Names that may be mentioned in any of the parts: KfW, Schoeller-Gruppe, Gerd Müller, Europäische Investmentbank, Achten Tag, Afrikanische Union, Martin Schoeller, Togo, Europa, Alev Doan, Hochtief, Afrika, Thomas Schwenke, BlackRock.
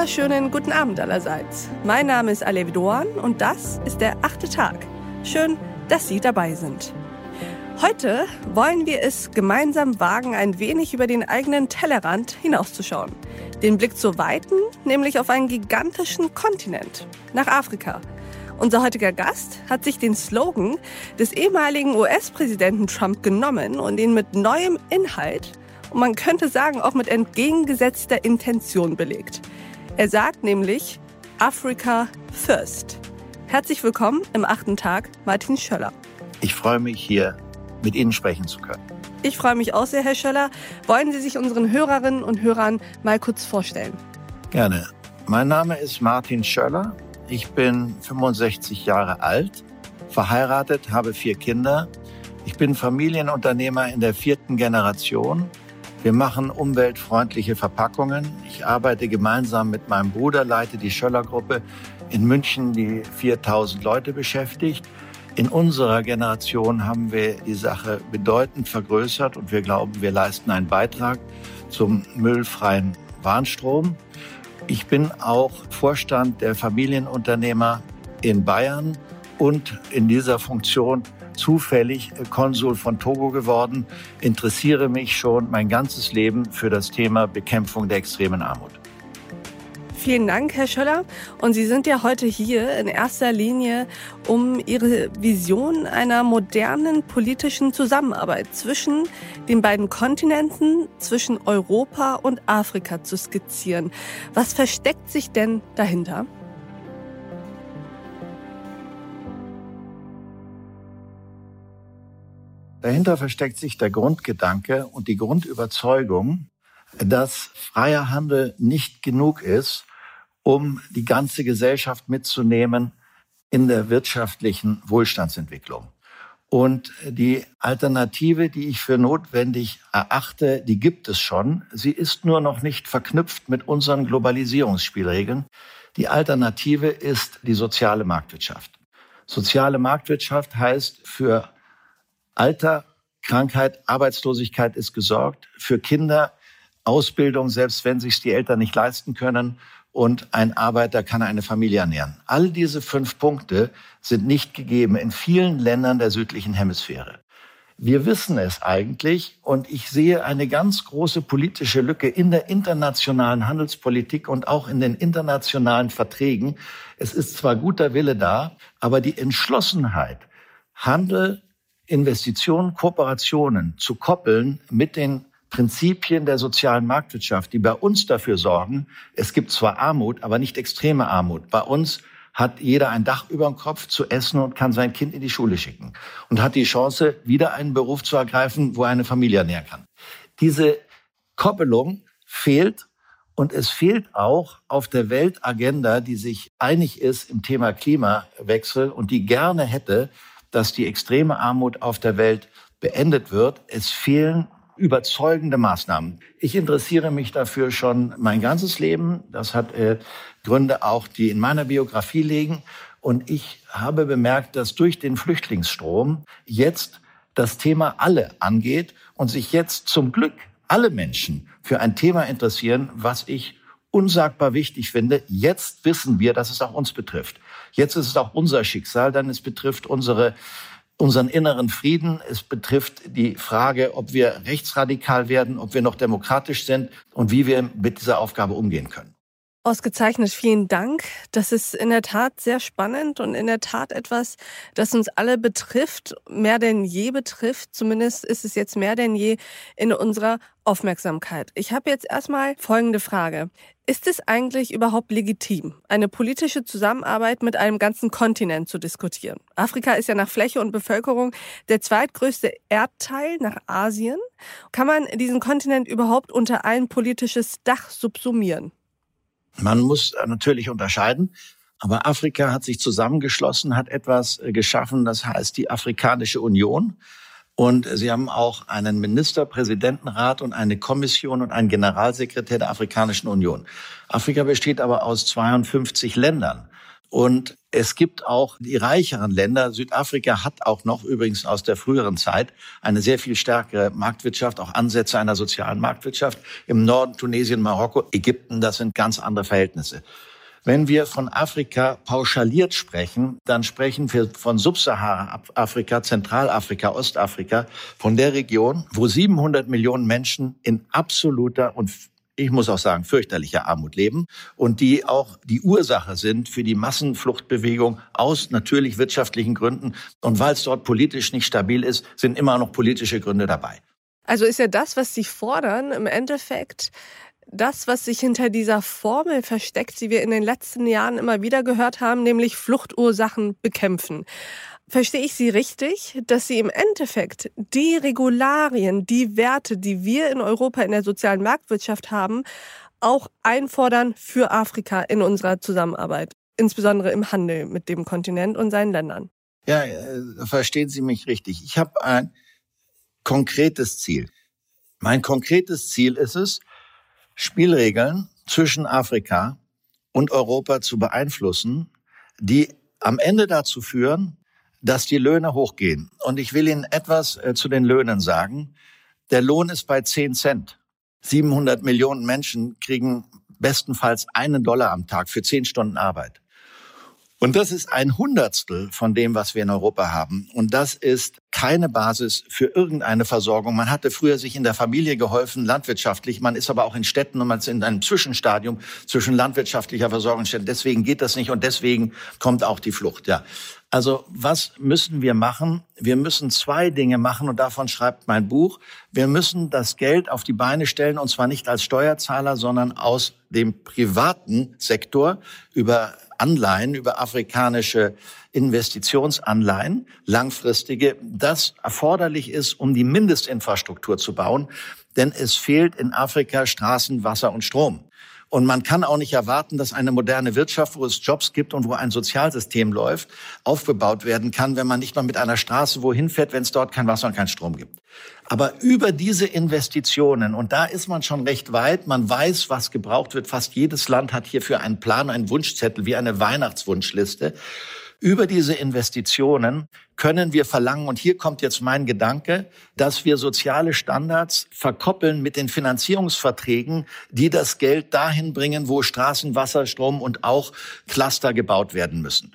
wunderschönen guten Abend allerseits. Mein Name ist Alev Doan und das ist der achte Tag. Schön, dass Sie dabei sind. Heute wollen wir es gemeinsam wagen, ein wenig über den eigenen Tellerrand hinauszuschauen. Den Blick zu weiten, nämlich auf einen gigantischen Kontinent, nach Afrika. Unser heutiger Gast hat sich den Slogan des ehemaligen US-Präsidenten Trump genommen und ihn mit neuem Inhalt und man könnte sagen, auch mit entgegengesetzter Intention belegt. Er sagt nämlich Africa First. Herzlich willkommen im achten Tag, Martin Schoeller. Ich freue mich, hier mit Ihnen sprechen zu können. Ich freue mich auch sehr, Herr Schoeller. Wollen Sie sich unseren Hörerinnen und Hörern mal kurz vorstellen? Gerne. Mein Name ist Martin Schoeller. Ich bin 65 Jahre alt, verheiratet, habe 4 Kinder. Ich bin Familienunternehmer in der 4. Generation. Wir machen umweltfreundliche Verpackungen. Ich arbeite gemeinsam mit meinem Bruder, leite die Schoeller-Gruppe in München, die 4000 Leute beschäftigt. In unserer Generation haben wir die Sache bedeutend vergrößert und wir glauben, wir leisten einen Beitrag zum müllfreien Warnstrom. Ich bin auch Vorstand der Familienunternehmer in Bayern und in dieser Funktion zufällig Konsul von Togo geworden, interessiere mich schon mein ganzes Leben für das Thema Bekämpfung der extremen Armut. Vielen Dank, Herr Schoeller. Und Sie sind ja heute hier in erster Linie, um Ihre Vision einer modernen politischen Zusammenarbeit zwischen den beiden Kontinenten, zwischen Europa und Afrika zu skizzieren. Was versteckt sich denn dahinter? Dahinter versteckt sich der Grundgedanke und die Grundüberzeugung, dass freier Handel nicht genug ist, um die ganze Gesellschaft mitzunehmen in der wirtschaftlichen Wohlstandsentwicklung. Und die Alternative, die ich für notwendig erachte, die gibt es schon. Sie ist nur noch nicht verknüpft mit unseren Globalisierungsspielregeln. Die Alternative ist die soziale Marktwirtschaft. Soziale Marktwirtschaft heißt, für Alter, Krankheit, Arbeitslosigkeit ist gesorgt, für Kinder Ausbildung, selbst wenn sich die Eltern nicht leisten können, und ein Arbeiter kann eine Familie ernähren. All diese 5 Punkte sind nicht gegeben in vielen Ländern der südlichen Hemisphäre. Wir wissen es eigentlich und ich sehe eine ganz große politische Lücke in der internationalen Handelspolitik und auch in den internationalen Verträgen. Es ist zwar guter Wille da, aber die Entschlossenheit, Handel, Investitionen, Kooperationen zu koppeln mit den Prinzipien der sozialen Marktwirtschaft, die bei uns dafür sorgen, es gibt zwar Armut, aber nicht extreme Armut. Bei uns hat jeder ein Dach über dem Kopf zu essen und kann sein Kind in die Schule schicken und hat die Chance, wieder einen Beruf zu ergreifen, wo er eine Familie ernähren kann. Diese Koppelung fehlt und es fehlt auch auf der Weltagenda, die sich einig ist im Thema Klimawechsel und die gerne hätte, dass die extreme Armut auf der Welt beendet wird. Es fehlen überzeugende Maßnahmen. Ich interessiere mich dafür schon mein ganzes Leben. Das hat Gründe auch, die in meiner Biografie liegen. Und ich habe bemerkt, dass durch den Flüchtlingsstrom jetzt das Thema alle angeht und sich jetzt zum Glück alle Menschen für ein Thema interessieren, was ich unsagbar wichtig finde. Jetzt wissen wir, dass es auch uns betrifft. Jetzt ist es auch unser Schicksal, denn es betrifft unseren inneren Frieden. Es betrifft die Frage, ob wir rechtsradikal werden, ob wir noch demokratisch sind und wie wir mit dieser Aufgabe umgehen können. Ausgezeichnet, vielen Dank. Das ist in der Tat sehr spannend und in der Tat etwas, das uns alle betrifft, mehr denn je betrifft. Zumindest ist es jetzt mehr denn je in unserer Aufmerksamkeit. Ich habe jetzt erstmal folgende Frage. Ist es eigentlich überhaupt legitim, eine politische Zusammenarbeit mit einem ganzen Kontinent zu diskutieren? Afrika ist ja nach Fläche und Bevölkerung der zweitgrößte Erdteil nach Asien. Kann man diesen Kontinent überhaupt unter ein politisches Dach subsumieren? Man muss natürlich unterscheiden, aber Afrika hat sich zusammengeschlossen, hat etwas geschaffen, das heißt die Afrikanische Union. Und sie haben auch einen Ministerpräsidentenrat und eine Kommission und einen Generalsekretär der Afrikanischen Union. Afrika besteht aber aus 52 Ländern. Und es gibt auch die reicheren Länder. Südafrika hat auch noch übrigens aus der früheren Zeit eine sehr viel stärkere Marktwirtschaft, auch Ansätze einer sozialen Marktwirtschaft. Im Norden Tunesien, Marokko, Ägypten, das sind ganz andere Verhältnisse. Wenn wir von Afrika pauschaliert sprechen, dann sprechen wir von Subsahara-Afrika, Zentralafrika, Ostafrika, von der Region, wo 700 Millionen Menschen in absoluter und ich muss auch sagen, fürchterliche Armut leben und die auch die Ursache sind für die Massenfluchtbewegung aus natürlich wirtschaftlichen Gründen. Und weil es dort politisch nicht stabil ist, sind immer noch politische Gründe dabei. Also ist ja das, was Sie fordern, im Endeffekt das, was sich hinter dieser Formel versteckt, die wir in den letzten Jahren immer wieder gehört haben, nämlich Fluchtursachen bekämpfen. Verstehe ich Sie richtig, dass Sie im Endeffekt die Regularien, die Werte, die wir in Europa in der sozialen Marktwirtschaft haben, auch einfordern für Afrika in unserer Zusammenarbeit, insbesondere im Handel mit dem Kontinent und seinen Ländern? Ja, verstehen Sie mich richtig. Ich habe ein konkretes Ziel. Mein konkretes Ziel ist es, Spielregeln zwischen Afrika und Europa zu beeinflussen, die am Ende dazu führen, dass die Löhne hochgehen. Und ich will Ihnen etwas zu den Löhnen sagen. Der Lohn ist bei 10 Cent. 700 Millionen Menschen kriegen bestenfalls $1 am Tag für 10 Stunden Arbeit. Und das ist ein Hundertstel von dem, was wir in Europa haben. Und das ist keine Basis für irgendeine Versorgung. Man hatte früher sich in der Familie geholfen, landwirtschaftlich. Man ist aber auch in Städten und man ist in einem Zwischenstadium zwischen landwirtschaftlicher Versorgung und Städten. Deswegen geht das nicht und deswegen kommt auch die Flucht. Ja. Also was müssen wir machen? Wir müssen 2 Dinge machen und davon schreibt mein Buch. Wir müssen das Geld auf die Beine stellen und zwar nicht als Steuerzahler, sondern aus dem privaten Sektor über Anleihen, über afrikanische Investitionsanleihen, langfristige, das erforderlich ist, um die Mindestinfrastruktur zu bauen. Denn es fehlt in Afrika Straßen, Wasser und Strom. Und man kann auch nicht erwarten, dass eine moderne Wirtschaft, wo es Jobs gibt und wo ein Sozialsystem läuft, aufgebaut werden kann, wenn man nicht mal mit einer Straße wohin fährt, wenn es dort kein Wasser und kein Strom gibt. Aber über diese Investitionen, und da ist man schon recht weit, man weiß, was gebraucht wird. Fast jedes Land hat hierfür einen Plan, einen Wunschzettel, wie eine Weihnachtswunschliste. Über diese Investitionen können wir verlangen, und hier kommt jetzt mein Gedanke, dass wir soziale Standards verkoppeln mit den Finanzierungsverträgen, die das Geld dahin bringen, wo Straßen, Wasser, Strom und auch Cluster gebaut werden müssen.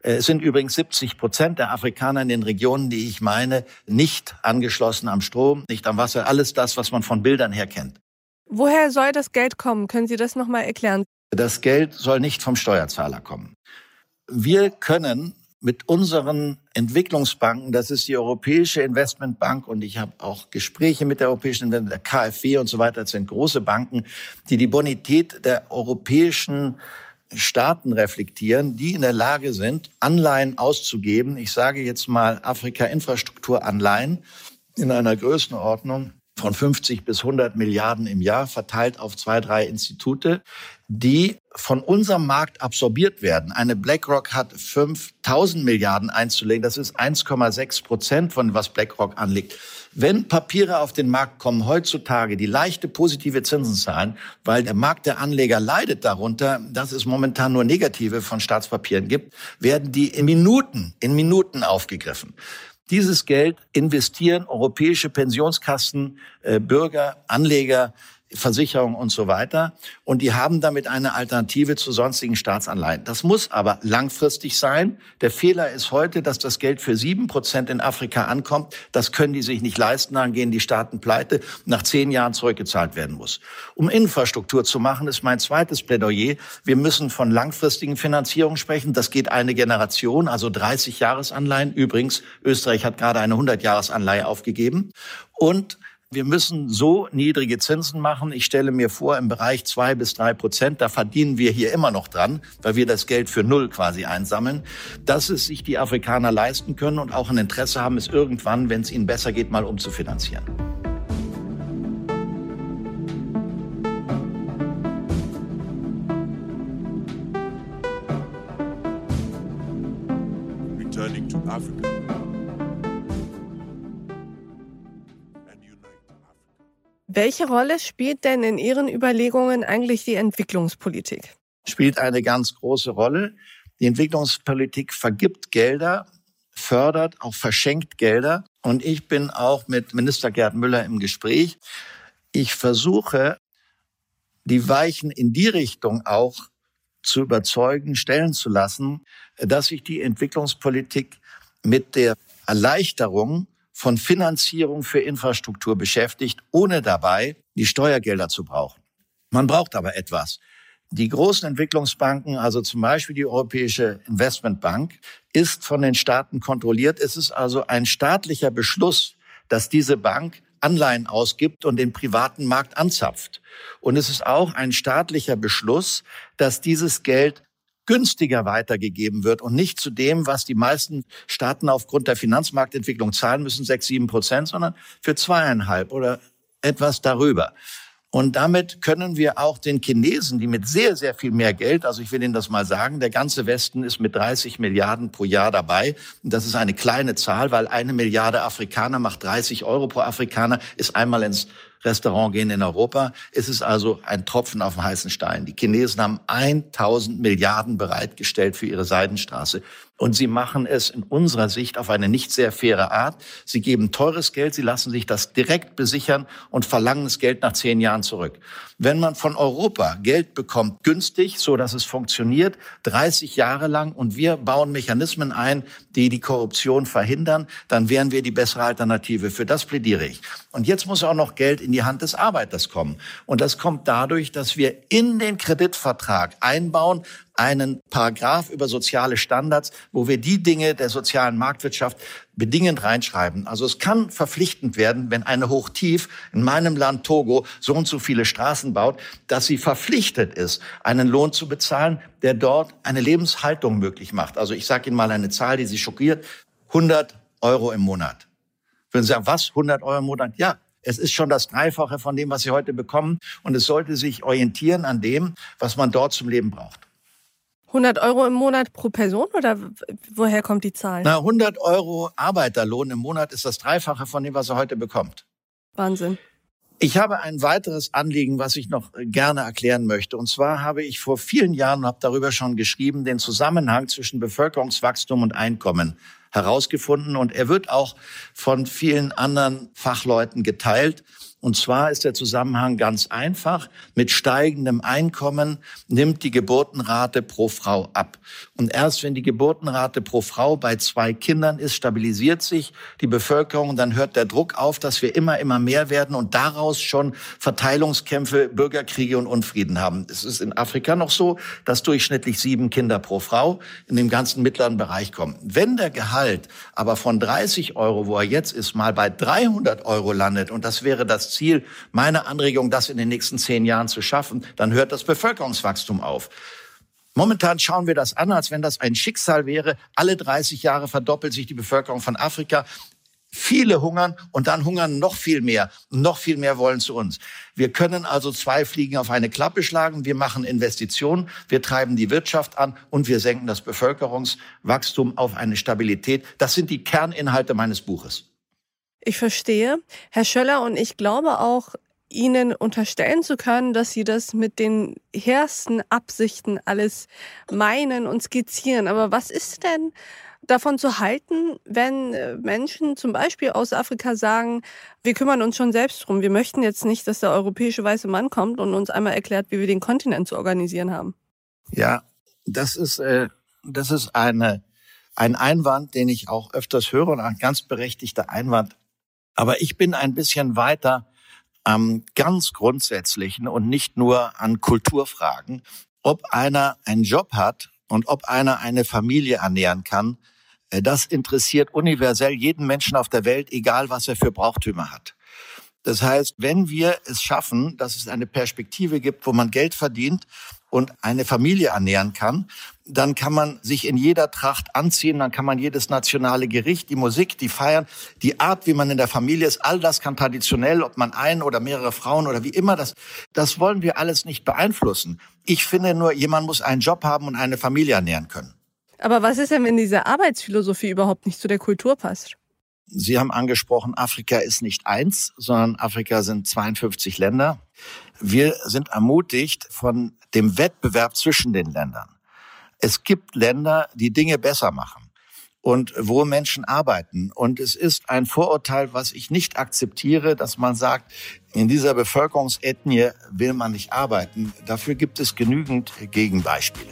Es sind übrigens 70% der Afrikaner in den Regionen, die ich meine, nicht angeschlossen am Strom, nicht am Wasser, alles das, was man von Bildern her kennt. Woher soll das Geld kommen? Können Sie das nochmal erklären? Das Geld soll nicht vom Steuerzahler kommen. Wir können mit unseren Entwicklungsbanken, das ist die Europäische Investmentbank und ich habe auch Gespräche mit der Europäischen Investmentbank, der KfW und so weiter, das sind große Banken, die die Bonität der europäischen Staaten reflektieren, die in der Lage sind, Anleihen auszugeben. Ich sage jetzt mal Afrika-Infrastrukturanleihen in einer Größenordnung von 50 bis 100 Milliarden im Jahr, verteilt auf 2, 3 Institute, die von unserem Markt absorbiert werden. Eine BlackRock hat 5.000 Milliarden einzulegen. Das ist 1,6% von was BlackRock anlegt. Wenn Papiere auf den Markt kommen heutzutage, die leichte positive Zinsen zahlen, weil der Markt der Anleger leidet darunter, dass es momentan nur negative von Staatspapieren gibt, werden die in Minuten aufgegriffen. Dieses Geld investieren europäische Pensionskassen, Bürger, Anleger, Versicherungen und so weiter. Und die haben damit eine Alternative zu sonstigen Staatsanleihen. Das muss aber langfristig sein. Der Fehler ist heute, dass das Geld für 7% in Afrika ankommt. Das können die sich nicht leisten. Dann gehen die Staaten pleite. Nach 10 Jahren zurückgezahlt werden muss. Um Infrastruktur zu machen, ist mein zweites Plädoyer. Wir müssen von langfristigen Finanzierungen sprechen. Das geht eine Generation, also 30-Jahres-Anleihen. Übrigens, Österreich hat gerade eine 100-Jahres-Anleihe aufgegeben. Und wir müssen so niedrige Zinsen machen. Ich stelle mir vor, im Bereich 2 bis 3%, da verdienen wir hier immer noch dran, weil wir das Geld für null quasi einsammeln, dass es sich die Afrikaner leisten können und auch ein Interesse haben, es irgendwann, wenn es ihnen besser geht, mal umzufinanzieren. Returning to Africa. Welche Rolle spielt denn in Ihren Überlegungen eigentlich die Entwicklungspolitik? Spielt eine ganz große Rolle. Die Entwicklungspolitik vergibt Gelder, fördert, auch verschenkt Gelder. Und ich bin auch mit Minister Gerd Müller im Gespräch. Ich versuche, die Weichen in die Richtung auch zu überzeugen, stellen zu lassen, dass sich die Entwicklungspolitik mit der Erleichterung von Finanzierung für Infrastruktur beschäftigt, ohne dabei die Steuergelder zu brauchen. Man braucht aber etwas. Die großen Entwicklungsbanken, also zum Beispiel die Europäische Investmentbank, ist von den Staaten kontrolliert. Es ist also ein staatlicher Beschluss, dass diese Bank Anleihen ausgibt und den privaten Markt anzapft. Und es ist auch ein staatlicher Beschluss, dass dieses Geld günstiger weitergegeben wird und nicht zu dem, was die meisten Staaten aufgrund der Finanzmarktentwicklung zahlen müssen, 6-7%, sondern für 2,5 oder etwas darüber. Und damit können wir auch den Chinesen, die mit sehr, sehr viel mehr Geld, also ich will Ihnen das mal sagen, der ganze Westen ist mit 30 Milliarden pro Jahr dabei. Und das ist eine kleine Zahl, weil 1 Milliarde Afrikaner macht 30 Euro pro Afrikaner, ist einmal ins Restaurant gehen in Europa. Es ist also ein Tropfen auf den heißen Stein. Die Chinesen haben 1000 Milliarden bereitgestellt für ihre Seidenstraße. Und sie machen es in unserer Sicht auf eine nicht sehr faire Art. Sie geben teures Geld, sie lassen sich das direkt besichern und verlangen das Geld nach 10 Jahren zurück. Wenn man von Europa Geld bekommt, günstig, so dass es funktioniert, 30 Jahre lang, und wir bauen Mechanismen ein, die die Korruption verhindern, dann wären wir die bessere Alternative. Für das plädiere ich. Und jetzt muss auch noch Geld in die Hand des Arbeiters kommen. Und das kommt dadurch, dass wir in den Kreditvertrag einbauen, einen Paragraph über soziale Standards, wo wir die Dinge der sozialen Marktwirtschaft bedingend reinschreiben. Also es kann verpflichtend werden, wenn eine Hochtief in meinem Land Togo so und so viele Straßen baut, dass sie verpflichtet ist, einen Lohn zu bezahlen, der dort eine Lebenshaltung möglich macht. Also ich sage Ihnen mal eine Zahl, die Sie schockiert. 100 Euro im Monat. Würden Sie sagen, was? 100 Euro im Monat? Ja. Es ist schon das Dreifache von dem, was Sie heute bekommen. Und es sollte sich orientieren an dem, was man dort zum Leben braucht. 100 Euro im Monat pro Person oder woher kommt die Zahl? Na, 100 Euro Arbeiterlohn im Monat ist das Dreifache von dem, was er heute bekommt. Wahnsinn. Ich habe ein weiteres Anliegen, was ich noch gerne erklären möchte. Und zwar habe ich vor vielen Jahren, und habe darüber schon geschrieben, den Zusammenhang zwischen Bevölkerungswachstum und Einkommen herausgefunden. Und er wird auch von vielen anderen Fachleuten geteilt. Und zwar ist der Zusammenhang ganz einfach. Mit steigendem Einkommen nimmt die Geburtenrate pro Frau ab. Und erst wenn die Geburtenrate pro Frau bei 2 Kindern ist, stabilisiert sich die Bevölkerung. Und dann hört der Druck auf, dass wir immer mehr werden und daraus schon Verteilungskämpfe, Bürgerkriege und Unfrieden haben. Es ist in Afrika noch so, dass durchschnittlich 7 Kinder pro Frau in dem ganzen mittleren Bereich kommen. Wenn der Gehalt aber von 30 Euro, wo er jetzt ist, mal bei 300 Euro landet, und das wäre das Ziel, meine Anregung, das in den nächsten 10 Jahren zu schaffen, dann hört das Bevölkerungswachstum auf. Momentan schauen wir das an, als wenn das ein Schicksal wäre. Alle 30 Jahre verdoppelt sich die Bevölkerung von Afrika. Viele hungern und dann hungern noch viel mehr. Noch viel mehr wollen zu uns. Wir können also 2 Fliegen auf eine Klappe schlagen. Wir machen Investitionen, wir treiben die Wirtschaft an und wir senken das Bevölkerungswachstum auf eine Stabilität. Das sind die Kerninhalte meines Buches. Ich verstehe. Herr Schoeller, und ich glaube auch, Ihnen unterstellen zu können, dass Sie das mit den hehrsten Absichten alles meinen und skizzieren. Aber was ist denn davon zu halten, wenn Menschen zum Beispiel aus Afrika sagen, wir kümmern uns schon selbst drum, wir möchten jetzt nicht, dass der europäische weiße Mann kommt und uns einmal erklärt, wie wir den Kontinent zu organisieren haben? Ja, das ist ein Einwand, den ich auch öfters höre, und ein ganz berechtigter Einwand. Aber ich bin ein bisschen weiter am ganz Grundsätzlichen und nicht nur an Kulturfragen. Ob einer einen Job hat und ob einer eine Familie ernähren kann, das interessiert universell jeden Menschen auf der Welt, egal was er für Brauchtümer hat. Das heißt, wenn wir es schaffen, dass es eine Perspektive gibt, wo man Geld verdient und eine Familie ernähren kann, dann kann man sich in jeder Tracht anziehen, dann kann man jedes nationale Gericht, die Musik, die Feiern, die Art, wie man in der Familie ist, all das kann traditionell, ob man ein oder mehrere Frauen oder wie immer, das wollen wir alles nicht beeinflussen. Ich finde nur, jemand muss einen Job haben und eine Familie ernähren können. Aber was ist denn, wenn diese Arbeitsphilosophie überhaupt nicht zu der Kultur passt? Sie haben angesprochen, Afrika ist nicht eins, sondern Afrika sind 52 Länder. Wir sind ermutigt von dem Wettbewerb zwischen den Ländern. Es gibt Länder, die Dinge besser machen und wo Menschen arbeiten. Und es ist ein Vorurteil, was ich nicht akzeptiere, dass man sagt, in dieser Bevölkerungsethnie will man nicht arbeiten. Dafür gibt es genügend Gegenbeispiele.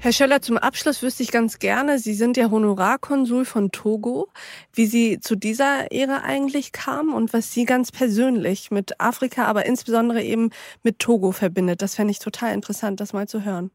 Herr Schoeller, zum Abschluss wüsste ich ganz gerne, Sie sind ja Honorarkonsul von Togo, wie Sie zu dieser Ehre eigentlich kamen und was Sie ganz persönlich mit Afrika, aber insbesondere eben mit Togo verbindet. Das fände ich total interessant, das mal zu hören.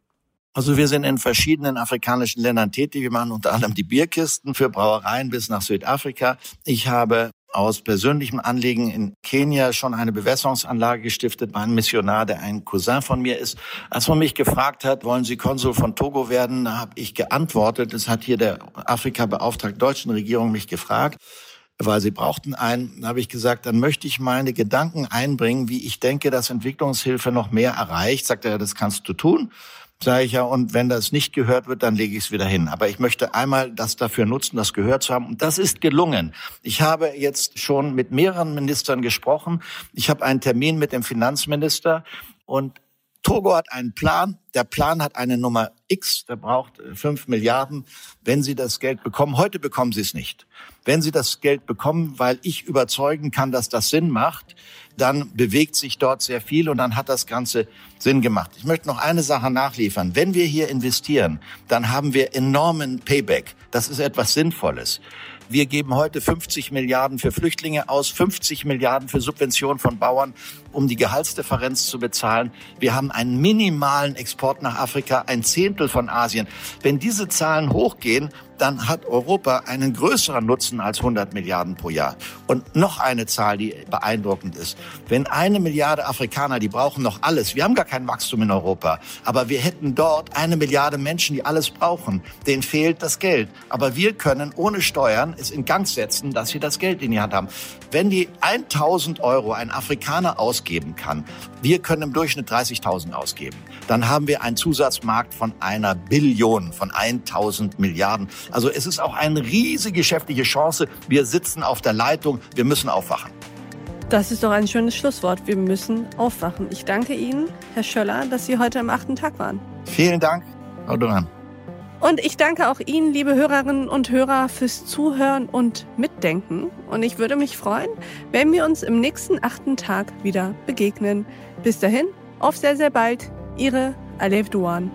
Also wir sind in verschiedenen afrikanischen Ländern tätig. Wir machen unter anderem die Bierkisten für Brauereien bis nach Südafrika. Ich habe aus persönlichem Anliegen in Kenia schon eine Bewässerungsanlage gestiftet, mein Missionar, der ein Cousin von mir ist. Als man mich gefragt hat, wollen Sie Konsul von Togo werden, da habe ich geantwortet. Das hat hier der Afrika-Beauftragte der deutschen Regierung mich gefragt, weil sie brauchten einen. Da habe ich gesagt, dann möchte ich meine Gedanken einbringen, wie ich denke, dass Entwicklungshilfe noch mehr erreicht. Sagt er, das kannst du tun. Sage ich ja, und wenn das nicht gehört wird, dann lege ich es wieder hin. Aber ich möchte einmal das dafür nutzen, das gehört zu haben. Und das ist gelungen. Ich habe jetzt schon mit mehreren Ministern gesprochen. Ich habe einen Termin mit dem Finanzminister. Und Togo hat einen Plan. Der Plan hat eine Nummer X. Der braucht 5 Milliarden, wenn Sie das Geld bekommen. Heute bekommen Sie es nicht. Wenn Sie das Geld bekommen, weil ich überzeugen kann, dass das Sinn macht, dann bewegt sich dort sehr viel und dann hat das Ganze Sinn gemacht. Ich möchte noch eine Sache nachliefern. Wenn wir hier investieren, dann haben wir enormen Payback. Das ist etwas Sinnvolles. Wir geben heute 50 Milliarden für Flüchtlinge aus, 50 Milliarden für Subventionen von Bauern, um die Gehaltsdifferenz zu bezahlen. Wir haben einen minimalen Export nach Afrika, ein 1/10 von Asien. Wenn diese Zahlen hochgehen, dann hat Europa einen größeren Nutzen als 100 Milliarden pro Jahr. Und noch eine Zahl, die beeindruckend ist. Wenn 1 Milliarde Afrikaner, die brauchen noch alles. Wir haben gar kein Wachstum in Europa. Aber wir hätten dort 1 Milliarde Menschen, die alles brauchen. Denen fehlt das Geld. Aber wir können ohne Steuern es in Gang setzen, dass sie das Geld in die Hand haben. Wenn die 1.000 Euro ein Afrikaner ausgeben kann, wir können im Durchschnitt 30.000 ausgeben. Dann haben wir einen Zusatzmarkt von 1 Billion, von 1.000 Milliarden. Also es ist auch eine riesige geschäftliche Chance. Wir sitzen auf der Leitung. Wir müssen aufwachen. Das ist doch ein schönes Schlusswort. Wir müssen aufwachen. Ich danke Ihnen, Herr Schoeller, dass Sie heute am 8. Tag waren. Vielen Dank, Frau Doan. Und ich danke auch Ihnen, liebe Hörerinnen und Hörer, fürs Zuhören und Mitdenken. Und ich würde mich freuen, wenn wir uns im nächsten 8. Tag wieder begegnen. Bis dahin, auf sehr, sehr bald. Ihre Alev Doan.